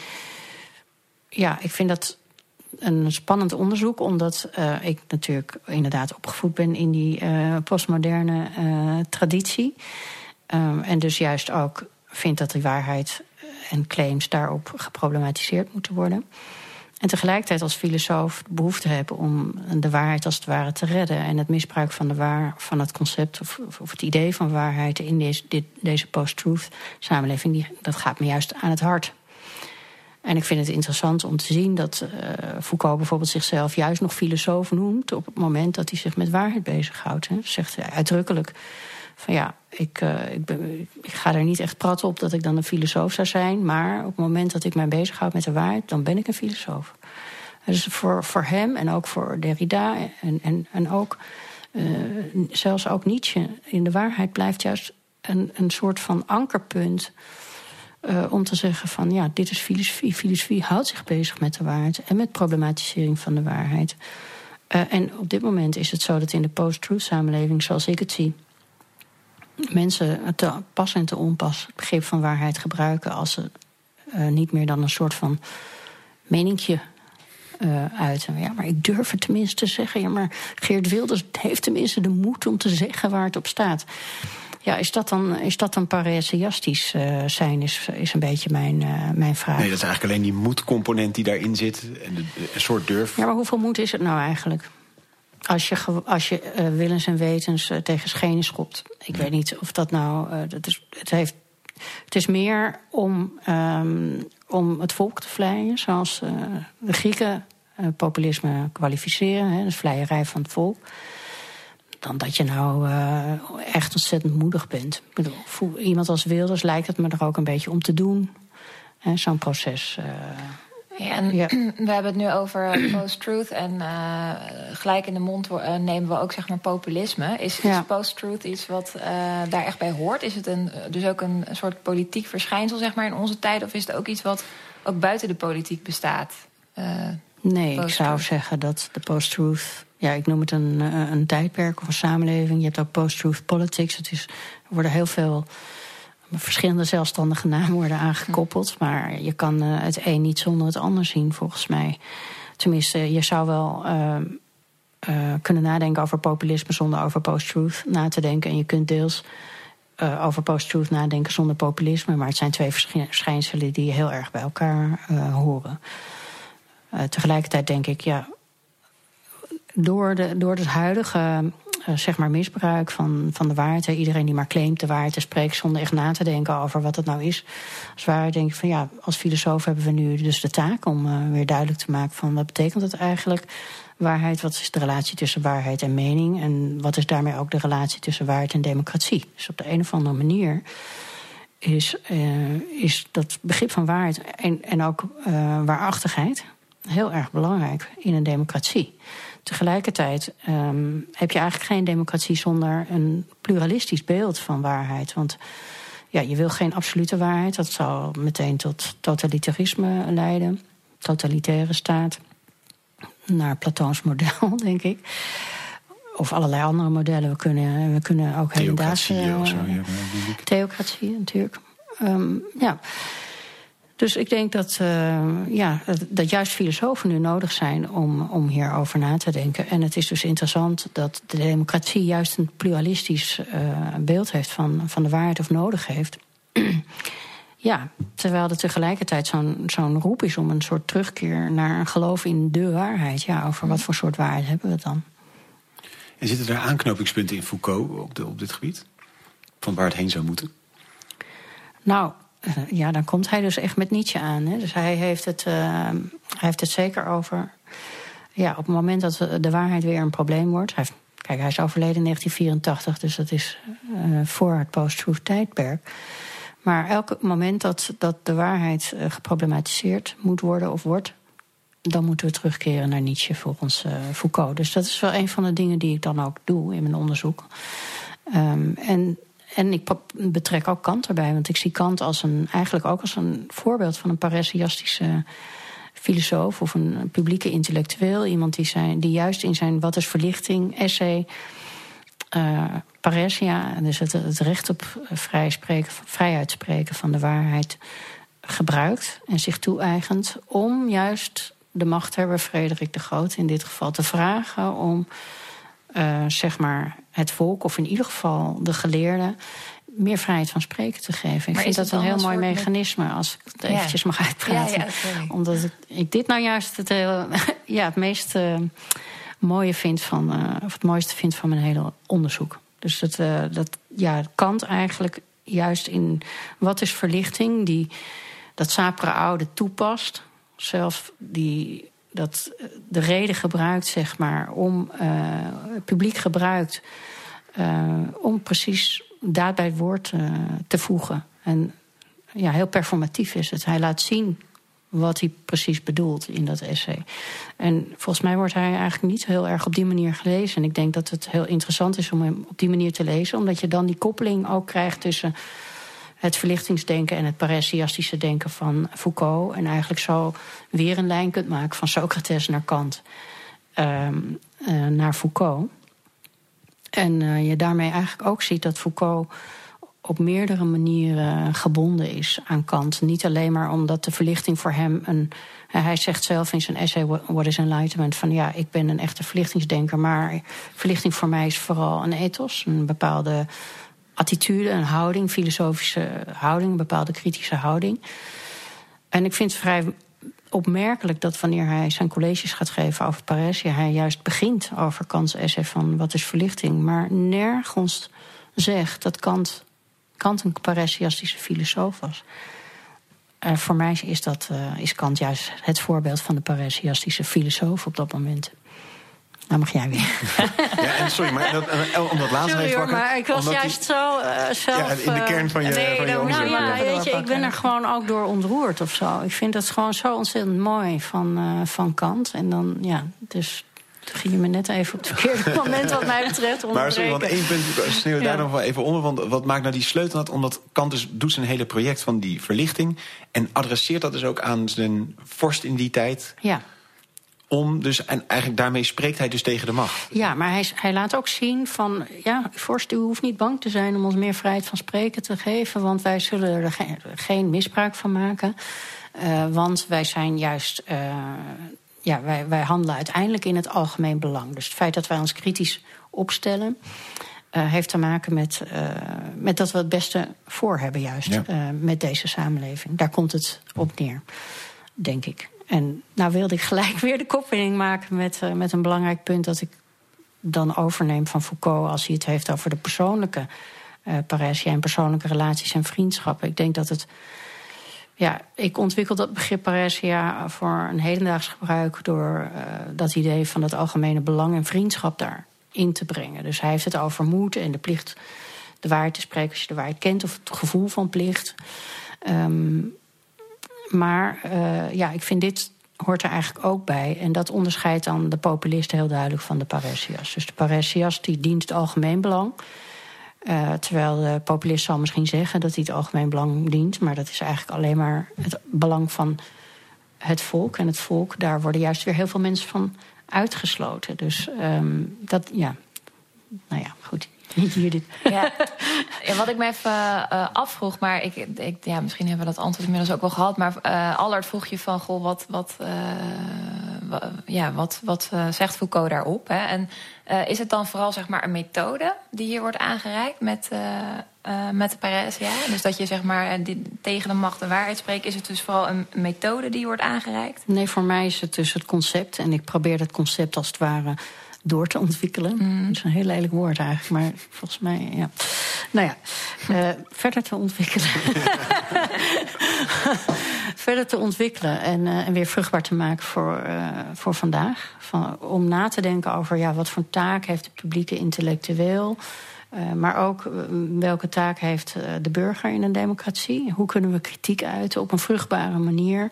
ja, ik vind dat een spannend onderzoek, omdat uh, ik natuurlijk inderdaad opgevoed ben in die uh, postmoderne uh, traditie. Um, en dus juist ook vind dat die waarheid en claims daarop geproblematiseerd moeten worden. En tegelijkertijd als filosoof de behoefte hebben om de waarheid als het ware te redden. En het misbruik van, de waar, van het concept of, of het idee van waarheid in deze, dit, deze post-truth samenleving, die, dat gaat me juist aan het hart. En ik vind het interessant om te zien dat uh, Foucault bijvoorbeeld zichzelf juist nog filosoof noemt op het moment dat hij zich met waarheid bezighoudt. Hè. Zegt hij uitdrukkelijk van ja, ik, uh, ik, ben, ik ga er niet echt praten op dat ik dan een filosoof zou zijn, maar op het moment dat ik mij bezighoud met de waarheid, dan ben ik een filosoof. Dus voor, voor hem en ook voor Derrida en, en, en ook uh, zelfs ook Nietzsche in de waarheid blijft juist een, een soort van ankerpunt. Uh, om te zeggen van ja, dit is filosofie. Filosofie houdt zich bezig met de waarheid en met problematisering van de waarheid. Uh, en op dit moment is het zo dat in de post-truth samenleving, zoals ik het zie, mensen te pas en te onpas het begrip van waarheid gebruiken als ze uh, niet meer dan een soort van meninkje uh, uiten. Ja, maar ik durf het tenminste te zeggen. Ja, maar Geert Wilders heeft tenminste de moed om te zeggen waar het op staat. Ja, is dat dan, is dat dan parrhesiastisch uh, zijn, is, is een beetje mijn, uh, mijn vraag. Nee, dat is eigenlijk alleen die moedcomponent die daarin zit. En de, de, een soort durf. Ja, maar hoeveel moed is het nou eigenlijk? Als je, als je uh, willens en wetens uh, tegen schenen schopt. Ik nee. weet niet of dat nou... Uh, dat is, het, heeft, het is meer om, um, om het volk te vleien, zoals uh, de Grieken uh, populisme kwalificeren. Hè, de vleierij van het volk. Dan dat je nou uh, echt ontzettend moedig bent. Ik bedoel, voor iemand als Wilders lijkt het me er ook een beetje om te doen. Hè, zo'n proces. Uh, ja, en ja. We hebben het nu over post-truth. En uh, gelijk in de mond uh, nemen we ook zeg maar populisme. Is, ja. is post-truth iets wat uh, daar echt bij hoort? Is het een, dus ook een soort politiek verschijnsel zeg maar, in onze tijd? Of is het ook iets wat ook buiten de politiek bestaat? Uh, nee, ik zou zeggen dat de post-truth... Ja, ik noem het een, een tijdperk of een samenleving. Je hebt ook post-truth politics. Het is, er worden heel veel verschillende zelfstandige namen worden aangekoppeld. Maar je kan het een niet zonder het ander zien, volgens mij. Tenminste, je zou wel uh, uh, kunnen nadenken over populisme zonder over post-truth na te denken. En je kunt deels uh, over post-truth nadenken zonder populisme. Maar het zijn twee verschijnselen die heel erg bij elkaar uh, horen. Uh, tegelijkertijd denk ik, ja... Door, de, door het huidige zeg maar misbruik van, van de waarheid... iedereen die maar claimt de waarheid te spreken... zonder echt na te denken over wat het nou is. Als waarheid denk ik van ja, als filosoof hebben we nu dus de taak... om uh, weer duidelijk te maken van wat betekent het eigenlijk... waarheid, wat is de relatie tussen waarheid en mening... en wat is daarmee ook de relatie tussen waarheid en democratie. Dus op de een of andere manier is, uh, is dat begrip van waarheid... en, en ook uh, waarachtigheid heel erg belangrijk in een democratie... Tegelijkertijd um, heb je eigenlijk geen democratie zonder een pluralistisch beeld van waarheid. Want ja, je wil geen absolute waarheid. Dat zou meteen tot totalitarisme leiden. Totalitaire staat. Naar Platoons model, denk ik. Of allerlei andere modellen. We kunnen, we kunnen ook hedendaagse... Theocratie, ja, theocratie natuurlijk. Um, ja. Dus ik denk dat, uh, ja, dat juist filosofen nu nodig zijn om, om hierover na te denken. En het is dus interessant dat de democratie juist een pluralistisch uh, beeld heeft van, van de waarheid of nodig heeft. Ja, terwijl er tegelijkertijd zo'n, zo'n roep is om een soort terugkeer naar een geloof in de waarheid. Ja, over wat voor soort waarheid hebben we het dan? En zitten er aanknopingspunten in Foucault op, de, op dit gebied? Van waar het heen zou moeten? Nou... Ja, dan komt hij dus echt met Nietzsche aan. Hè. Dus hij heeft, het, uh, hij heeft het zeker over... Ja, op het moment dat de waarheid weer een probleem wordt... Hij heeft, kijk, hij is overleden in negentien vierentachtig, dus dat is uh, voor het post-truth tijdperk. Maar elk moment dat, dat de waarheid uh, geproblematiseerd moet worden of wordt... dan moeten we terugkeren naar Nietzsche volgens uh, Foucault. Dus dat is wel een van de dingen die ik dan ook doe in mijn onderzoek. Um, en... En ik betrek ook Kant erbij, want ik zie Kant als een, eigenlijk ook als een voorbeeld van een parrhesiastische filosoof of een publieke intellectueel. Iemand die, zijn, die juist in zijn Wat is verlichting essay, uh, parrhesia, dus het, het recht op vrij spreken, vrij uitspreken van de waarheid gebruikt en zich toe-eigent om juist de machthebber Frederik de Grote in dit geval te vragen om uh, zeg maar het volk, of in ieder geval de geleerden, meer vrijheid van spreken te geven. Ik maar vind dat een heel mooi mechanisme, met... als ik het eventjes ja. mag uitpraten. Ja, ja, Omdat ik, ik dit nou juist het, heel, ja, het meest uh, mooie vind van, uh, of het mooiste vind van mijn hele onderzoek. Dus dat, uh, dat ja, Kant eigenlijk juist in wat is verlichting, die dat sapere oude toepast, zelf die dat de reden gebruikt, zeg maar, om uh, het publiek gebruikt uh, om precies daad bij het woord uh, te voegen. En ja, heel performatief is het. Hij laat zien wat hij precies bedoelt in dat essay. En volgens mij wordt hij eigenlijk niet heel erg op die manier gelezen. En ik denk dat het heel interessant is om hem op die manier te lezen, omdat je dan die koppeling ook krijgt tussen het verlichtingsdenken en het parrhesiastische denken van Foucault, en eigenlijk zo weer een lijn kunt maken van Socrates naar Kant, uh, uh, naar Foucault. En uh, je daarmee eigenlijk ook ziet dat Foucault op meerdere manieren gebonden is aan Kant. Niet alleen maar omdat de verlichting voor hem een... Hij zegt zelf in zijn essay What is Enlightenment van ja, ik ben een echte verlichtingsdenker, maar verlichting voor mij is vooral een ethos, een bepaalde attitude, een houding, filosofische houding, een bepaalde kritische houding. En ik vind het vrij opmerkelijk dat wanneer hij zijn colleges gaat geven over parrhesia, hij juist begint over Kants essay van wat is verlichting, maar nergens zegt dat Kant, Kant een parrhesiastische filosoof was. Uh, voor mij is, dat, uh, is Kant juist het voorbeeld van de parrhesiastische filosoof op dat moment. Nou mag jij weer. Ja, en sorry, maar dat, om dat laatste sorry, even hoor, maar ik was juist die, zo uh, zelf... Ja, in de kern van je, nee, van je onderzoek. Nou, ja, ja, weet je, ik ben er gewoon ook door ontroerd of zo. Ik vind dat gewoon zo ontzettend mooi van, uh, van Kant. En dan, ja, dus toen ging je me net even op het verkeerde moment wat mij betreft onderbreken. Maar sorry, want één punt sneeuw daar ja. nog wel even onder. Want wat maakt nou die sleutel dat? Omdat Kant dus doet zijn hele project van die verlichting en adresseert dat dus ook aan zijn vorst in die tijd. Ja. Om dus, en eigenlijk daarmee spreekt hij dus tegen de macht. Ja, maar hij, hij laat ook zien van, ja, vorst, u hoeft niet bang te zijn om ons meer vrijheid van spreken te geven, want wij zullen er geen, geen misbruik van maken. Uh, want wij zijn juist, uh, ja, wij, wij handelen uiteindelijk in het algemeen belang. Dus het feit dat wij ons kritisch opstellen, uh, heeft te maken met, uh, met dat we het beste voor hebben juist. Ja. Uh, met deze samenleving. Daar komt het op neer, denk ik. En nou wilde ik gelijk weer de koppeling maken met, uh, met een belangrijk punt dat ik dan overneem van Foucault als hij het heeft over de persoonlijke uh, parrhesia en persoonlijke relaties en vriendschappen. Ik denk dat het... Ja, ik ontwikkel dat begrip parrhesia voor een hedendaags gebruik door uh, dat idee van het algemene belang en vriendschap daarin te brengen. Dus hij heeft het over moed en de plicht de waarheid te spreken als je de waarheid kent, of het gevoel van plicht. Um, Maar uh, ja, ik vind dit hoort er eigenlijk ook bij. En dat onderscheidt dan de populisten heel duidelijk van de parrhesias. Dus de parrhesias die dient het algemeen belang. Uh, terwijl de populist zal misschien zeggen dat hij het algemeen belang dient. Maar dat is eigenlijk alleen maar het belang van het volk. En het volk, daar worden juist weer heel veel mensen van uitgesloten. Dus um, dat, ja, nou ja, goed. Ja. Ja, wat ik me even uh, afvroeg, maar ik, ik, ja, misschien hebben we dat antwoord inmiddels ook wel gehad. Maar uh, Allard vroeg je van, goh, wat, wat, uh, w- ja, wat, wat uh, zegt Foucault daarop? Hè? En uh, is het dan vooral zeg maar een methode die hier wordt aangereikt met, uh, uh, met de parrhesia? Dus dat je zeg maar die, tegen de macht en waarheid spreekt, is het dus vooral een methode die wordt aangereikt? Nee, voor mij is het dus het concept. En ik probeer dat concept als het ware door te ontwikkelen. Mm. Dat is een heel lelijk woord eigenlijk, maar volgens mij, ja. Nou ja, uh, verder te ontwikkelen. verder te ontwikkelen en, uh, en weer vruchtbaar te maken voor, uh, voor vandaag. Van, om na te denken over, ja, wat voor taak heeft de publieke intellectueel, Uh, maar ook uh, welke taak heeft uh, de burger in een democratie? Hoe kunnen we kritiek uiten op een vruchtbare manier,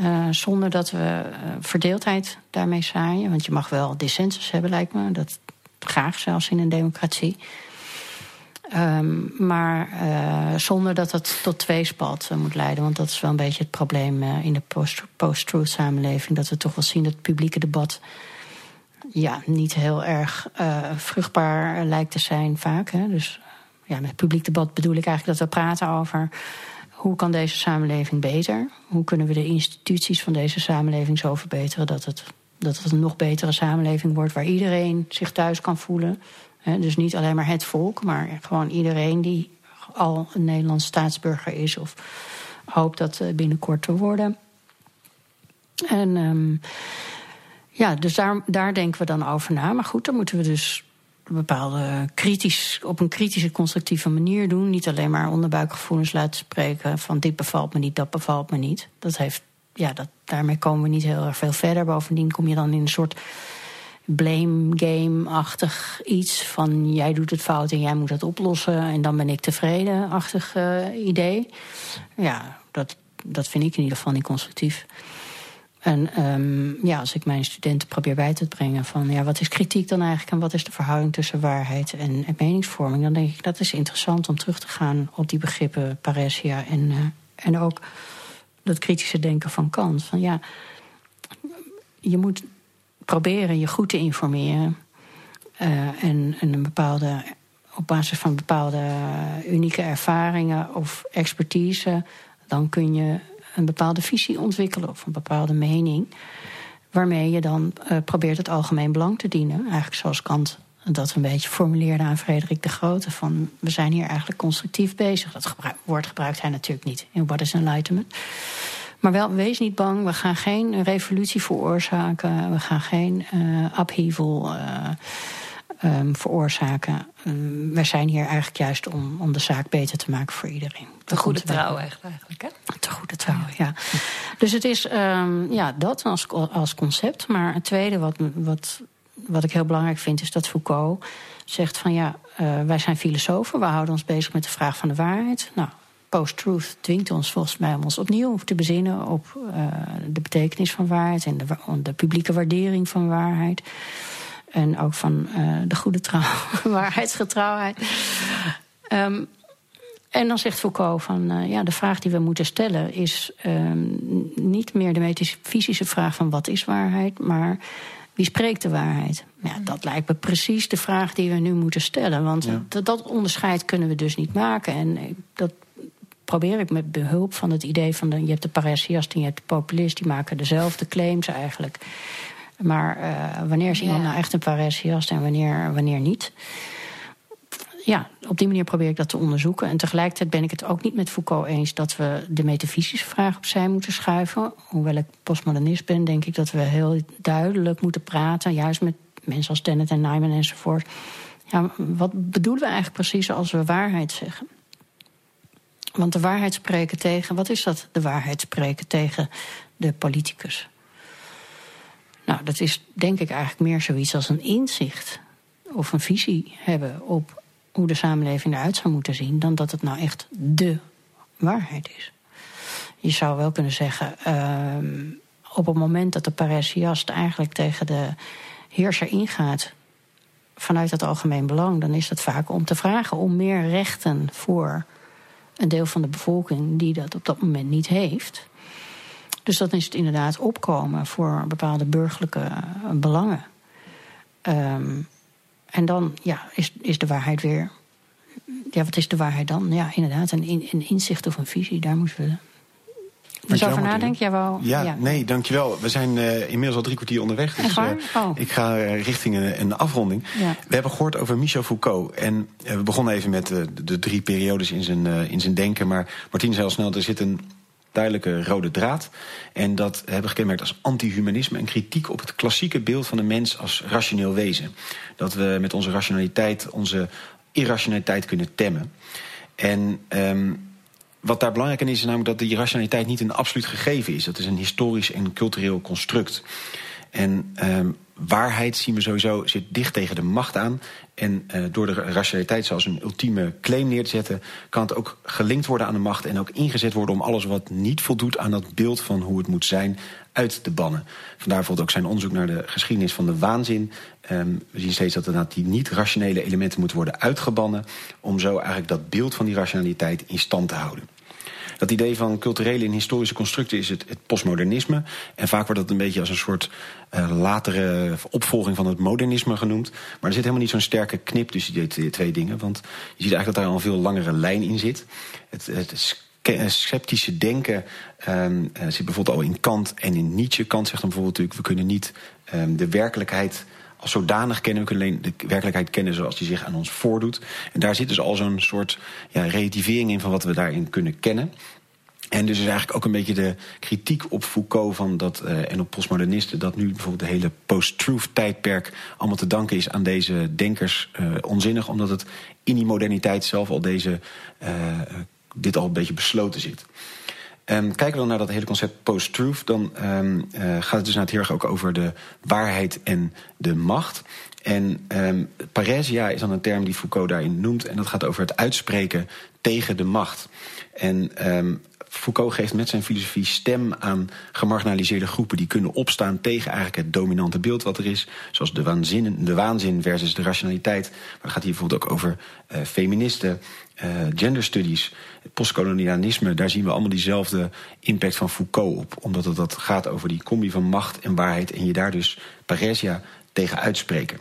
Uh, zonder dat we uh, verdeeldheid daarmee zaaien. Want je mag wel dissensus hebben, lijkt me. Dat graag, zelfs in een democratie. Um, maar uh, zonder dat dat tot tweespalt uh, moet leiden. Want dat is wel een beetje het probleem uh, in de post, post-truth samenleving. Dat we toch wel zien dat het publieke debat, ja, niet heel erg uh, vruchtbaar lijkt te zijn vaak. Hè. Dus ja, met publiek debat bedoel ik eigenlijk dat we praten over Hoe kan deze samenleving beter? Hoe kunnen we de instituties van deze samenleving zo verbeteren dat het, dat het een nog betere samenleving wordt waar iedereen zich thuis kan voelen? He, dus niet alleen maar het volk, maar gewoon iedereen die al een Nederlands staatsburger is of hoopt dat binnenkort te worden. En um, ja, dus daar, daar denken we dan over na. Maar goed, dan moeten we dus een bepaalde kritisch, op een kritische, constructieve manier doen. Niet alleen maar onderbuikgevoelens laten spreken van dit bevalt me niet, dat bevalt me niet. Dat heeft, ja, dat, daarmee komen we niet heel erg veel verder. Bovendien kom je dan in een soort blame game-achtig iets van jij doet het fout en jij moet dat oplossen en dan ben ik tevreden-achtig uh, idee. Ja, dat, dat vind ik in ieder geval niet constructief. En um, ja, als ik mijn studenten probeer bij te brengen van ja, wat is kritiek dan eigenlijk en wat is de verhouding tussen waarheid en, en meningsvorming, dan denk ik dat is interessant om terug te gaan op die begrippen parrhesia en, uh, en ook dat kritische denken van Kant. Van ja, je moet proberen je goed te informeren uh, en, en een bepaalde, op basis van bepaalde unieke ervaringen of expertise, dan kun je een bepaalde visie ontwikkelen of een bepaalde mening, waarmee je dan uh, probeert het algemeen belang te dienen. Eigenlijk zoals Kant dat een beetje formuleerde aan Frederik de Grote, van we zijn hier eigenlijk constructief bezig. Dat gebruik, woord gebruikt hij natuurlijk niet in What is Enlightenment. Maar wel, wees niet bang, we gaan geen revolutie veroorzaken, we gaan geen uh, upheaval uh, um, veroorzaken. Um, we zijn hier eigenlijk juist om, om de zaak beter te maken voor iedereen. Te goede trouw eigenlijk, hè? Te goede trouw, ja. Dus het is um, ja, dat als, als concept. Maar het tweede wat, wat, wat ik heel belangrijk vind is dat Foucault zegt van ja, uh, wij zijn filosofen, we houden ons bezig met de vraag van de waarheid. Nou, post-truth dwingt ons volgens mij om ons opnieuw te bezinnen op uh, de betekenis van waarheid en de, de publieke waardering van waarheid. En ook van uh, de goede trouw, waarheidsgetrouwheid. Um, en dan zegt Foucault van uh, ja, de vraag die we moeten stellen is um, niet meer de metafysische vraag van wat is waarheid, maar wie spreekt de waarheid? Ja, dat lijkt me precies de vraag die we nu moeten stellen. Want ja. dat, dat onderscheid kunnen we dus niet maken. En dat probeer ik met behulp van het idee van de, je hebt de parrhesiast en je hebt de populist, die maken dezelfde claims eigenlijk. Maar uh, wanneer is iemand ja. nou echt een parrhesiast en wanneer, wanneer niet? Ja, op die manier probeer ik dat te onderzoeken. En tegelijkertijd ben ik het ook niet met Foucault eens dat we de metafysische vraag opzij moeten schuiven. Hoewel ik postmodernist ben, denk ik dat we heel duidelijk moeten praten, juist met mensen als Dennett en Neiman enzovoort. Ja, wat bedoelen we eigenlijk precies als we waarheid zeggen? Want de waarheid spreken tegen, wat is dat? De waarheid spreken tegen de politicus. Nou, dat is denk ik eigenlijk meer zoiets als een inzicht of een visie hebben op hoe de samenleving eruit zou moeten zien, dan dat het nou echt dé waarheid is. Je zou wel kunnen zeggen, uh, op het moment dat de parrhesiast eigenlijk tegen de heerser ingaat vanuit het algemeen belang, dan is dat vaak om te vragen om meer rechten voor een deel van de bevolking die dat op dat moment niet heeft. Dus dat is het inderdaad opkomen voor bepaalde burgerlijke belangen. Um, en dan ja, is, is de waarheid weer... Ja, wat is de waarheid dan? Ja, inderdaad, een, in, een inzicht of een visie, daar moeten we... Dus over nadenken, jij wou... Ja, ja, nee, dankjewel. We zijn uh, inmiddels al drie kwartier onderweg. Dus uh, oh. ik ga uh, richting een, een afronding. Ja. We hebben gehoord over Michel Foucault. En uh, we begonnen even met uh, de drie periodes in zijn, uh, in zijn denken. Maar Martine zei al snel, er zit een duidelijke rode draad. En dat hebben we gekenmerkt als anti-humanisme. Een kritiek op het klassieke beeld van de mens als rationeel wezen. Dat we met onze rationaliteit onze irrationaliteit kunnen temmen. En... Um, Wat daar belangrijk in is, is namelijk dat die rationaliteit niet een absoluut gegeven is. Dat is een historisch en cultureel construct. En eh, waarheid, zien we sowieso, zit dicht tegen de macht aan. En eh, door de rationaliteit zoals een ultieme claim neer te zetten, kan het ook gelinkt worden aan de macht en ook ingezet worden om alles wat niet voldoet aan dat beeld van hoe het moet zijn uit te bannen. Vandaar bijvoorbeeld ook zijn onderzoek naar de geschiedenis van de waanzin. Um, we zien steeds dat inderdaad die niet-rationele elementen moeten worden uitgebannen om zo eigenlijk dat beeld van die rationaliteit in stand te houden. Dat idee van culturele en historische constructen is het, het postmodernisme. En vaak wordt dat een beetje als een soort uh, latere opvolging van het modernisme genoemd. Maar er zit helemaal niet zo'n sterke knip tussen die twee dingen. Want je ziet eigenlijk dat daar al een veel langere lijn in zit. Het, het sceptische denken um, zit bijvoorbeeld al in Kant en in Nietzsche. Kant zegt dan bijvoorbeeld natuurlijk, we kunnen niet um, de werkelijkheid als zodanig kennen. We kunnen alleen de werkelijkheid kennen zoals die zich aan ons voordoet. En daar zit dus al zo'n soort ja, relativering in van wat we daarin kunnen kennen. En dus is eigenlijk ook een beetje de kritiek op Foucault van dat, uh, en op postmodernisten, dat nu bijvoorbeeld de hele post-truth tijdperk allemaal te danken is aan deze denkers uh, onzinnig, omdat het in die moderniteit zelf al deze, uh, dit al een beetje besloten zit. Um, kijken we dan naar dat hele concept post-truth, dan um, uh, gaat het dus nou heel erg ook over de waarheid en de macht. En um, parrhesia is dan een term die Foucault daarin noemt, en dat gaat over het uitspreken tegen de macht. En um, Foucault geeft met zijn filosofie stem aan gemarginaliseerde groepen die kunnen opstaan tegen eigenlijk het dominante beeld wat er is, zoals de waanzin, de waanzin versus de rationaliteit. Maar het gaat hier bijvoorbeeld ook over uh, feministen, uh, genderstudies, postkolonialisme. Daar zien we allemaal diezelfde impact van Foucault op, omdat het dat gaat over die combi van macht en waarheid en je daar dus parrhesia tegen uitspreken.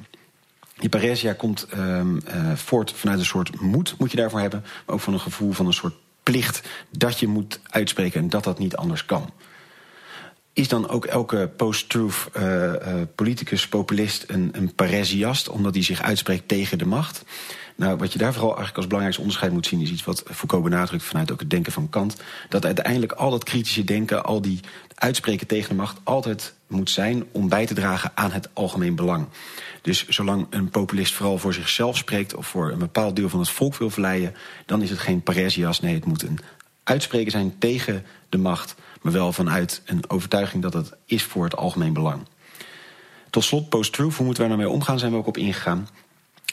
Die parrhesia komt um, uh, voort vanuit een soort moed, moet je daarvoor hebben, maar ook van een gevoel van een soort plicht dat je moet uitspreken en dat dat niet anders kan. Is dan ook elke post-truth uh, uh, politicus, populist een, een parrhesiast, omdat hij zich uitspreekt tegen de macht? Nou, wat je daar vooral eigenlijk als belangrijkste onderscheid moet zien is iets wat Foucault benadrukt vanuit ook het denken van Kant, dat uiteindelijk al dat kritische denken, al die uitspreken tegen de macht altijd moet zijn om bij te dragen aan het algemeen belang. Dus zolang een populist vooral voor zichzelf spreekt of voor een bepaald deel van het volk wil verleiden, dan is het geen parrhesias. Nee, het moet een uitspreken zijn tegen de macht, maar wel vanuit een overtuiging dat het is voor het algemeen belang. Tot slot, post-truth, hoe moeten wij daarmee omgaan, zijn we ook op ingegaan.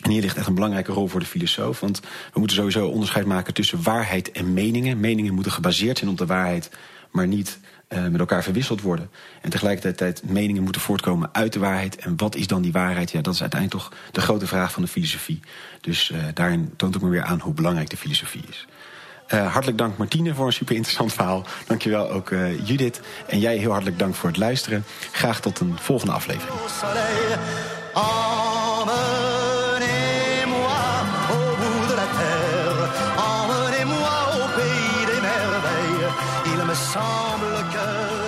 En hier ligt echt een belangrijke rol voor de filosoof, want we moeten sowieso onderscheid maken tussen waarheid en meningen. Meningen moeten gebaseerd zijn op de waarheid, maar niet uh, met elkaar verwisseld worden. En tegelijkertijd meningen moeten voortkomen uit de waarheid. En wat is dan die waarheid? Ja, dat is uiteindelijk toch de grote vraag van de filosofie. Dus uh, daarin toont ook maar weer aan hoe belangrijk de filosofie is. Uh, hartelijk dank Martine voor een super interessant verhaal. Dankjewel ook uh, Judith. En jij heel hartelijk dank voor het luisteren. Graag tot een volgende aflevering. Semble que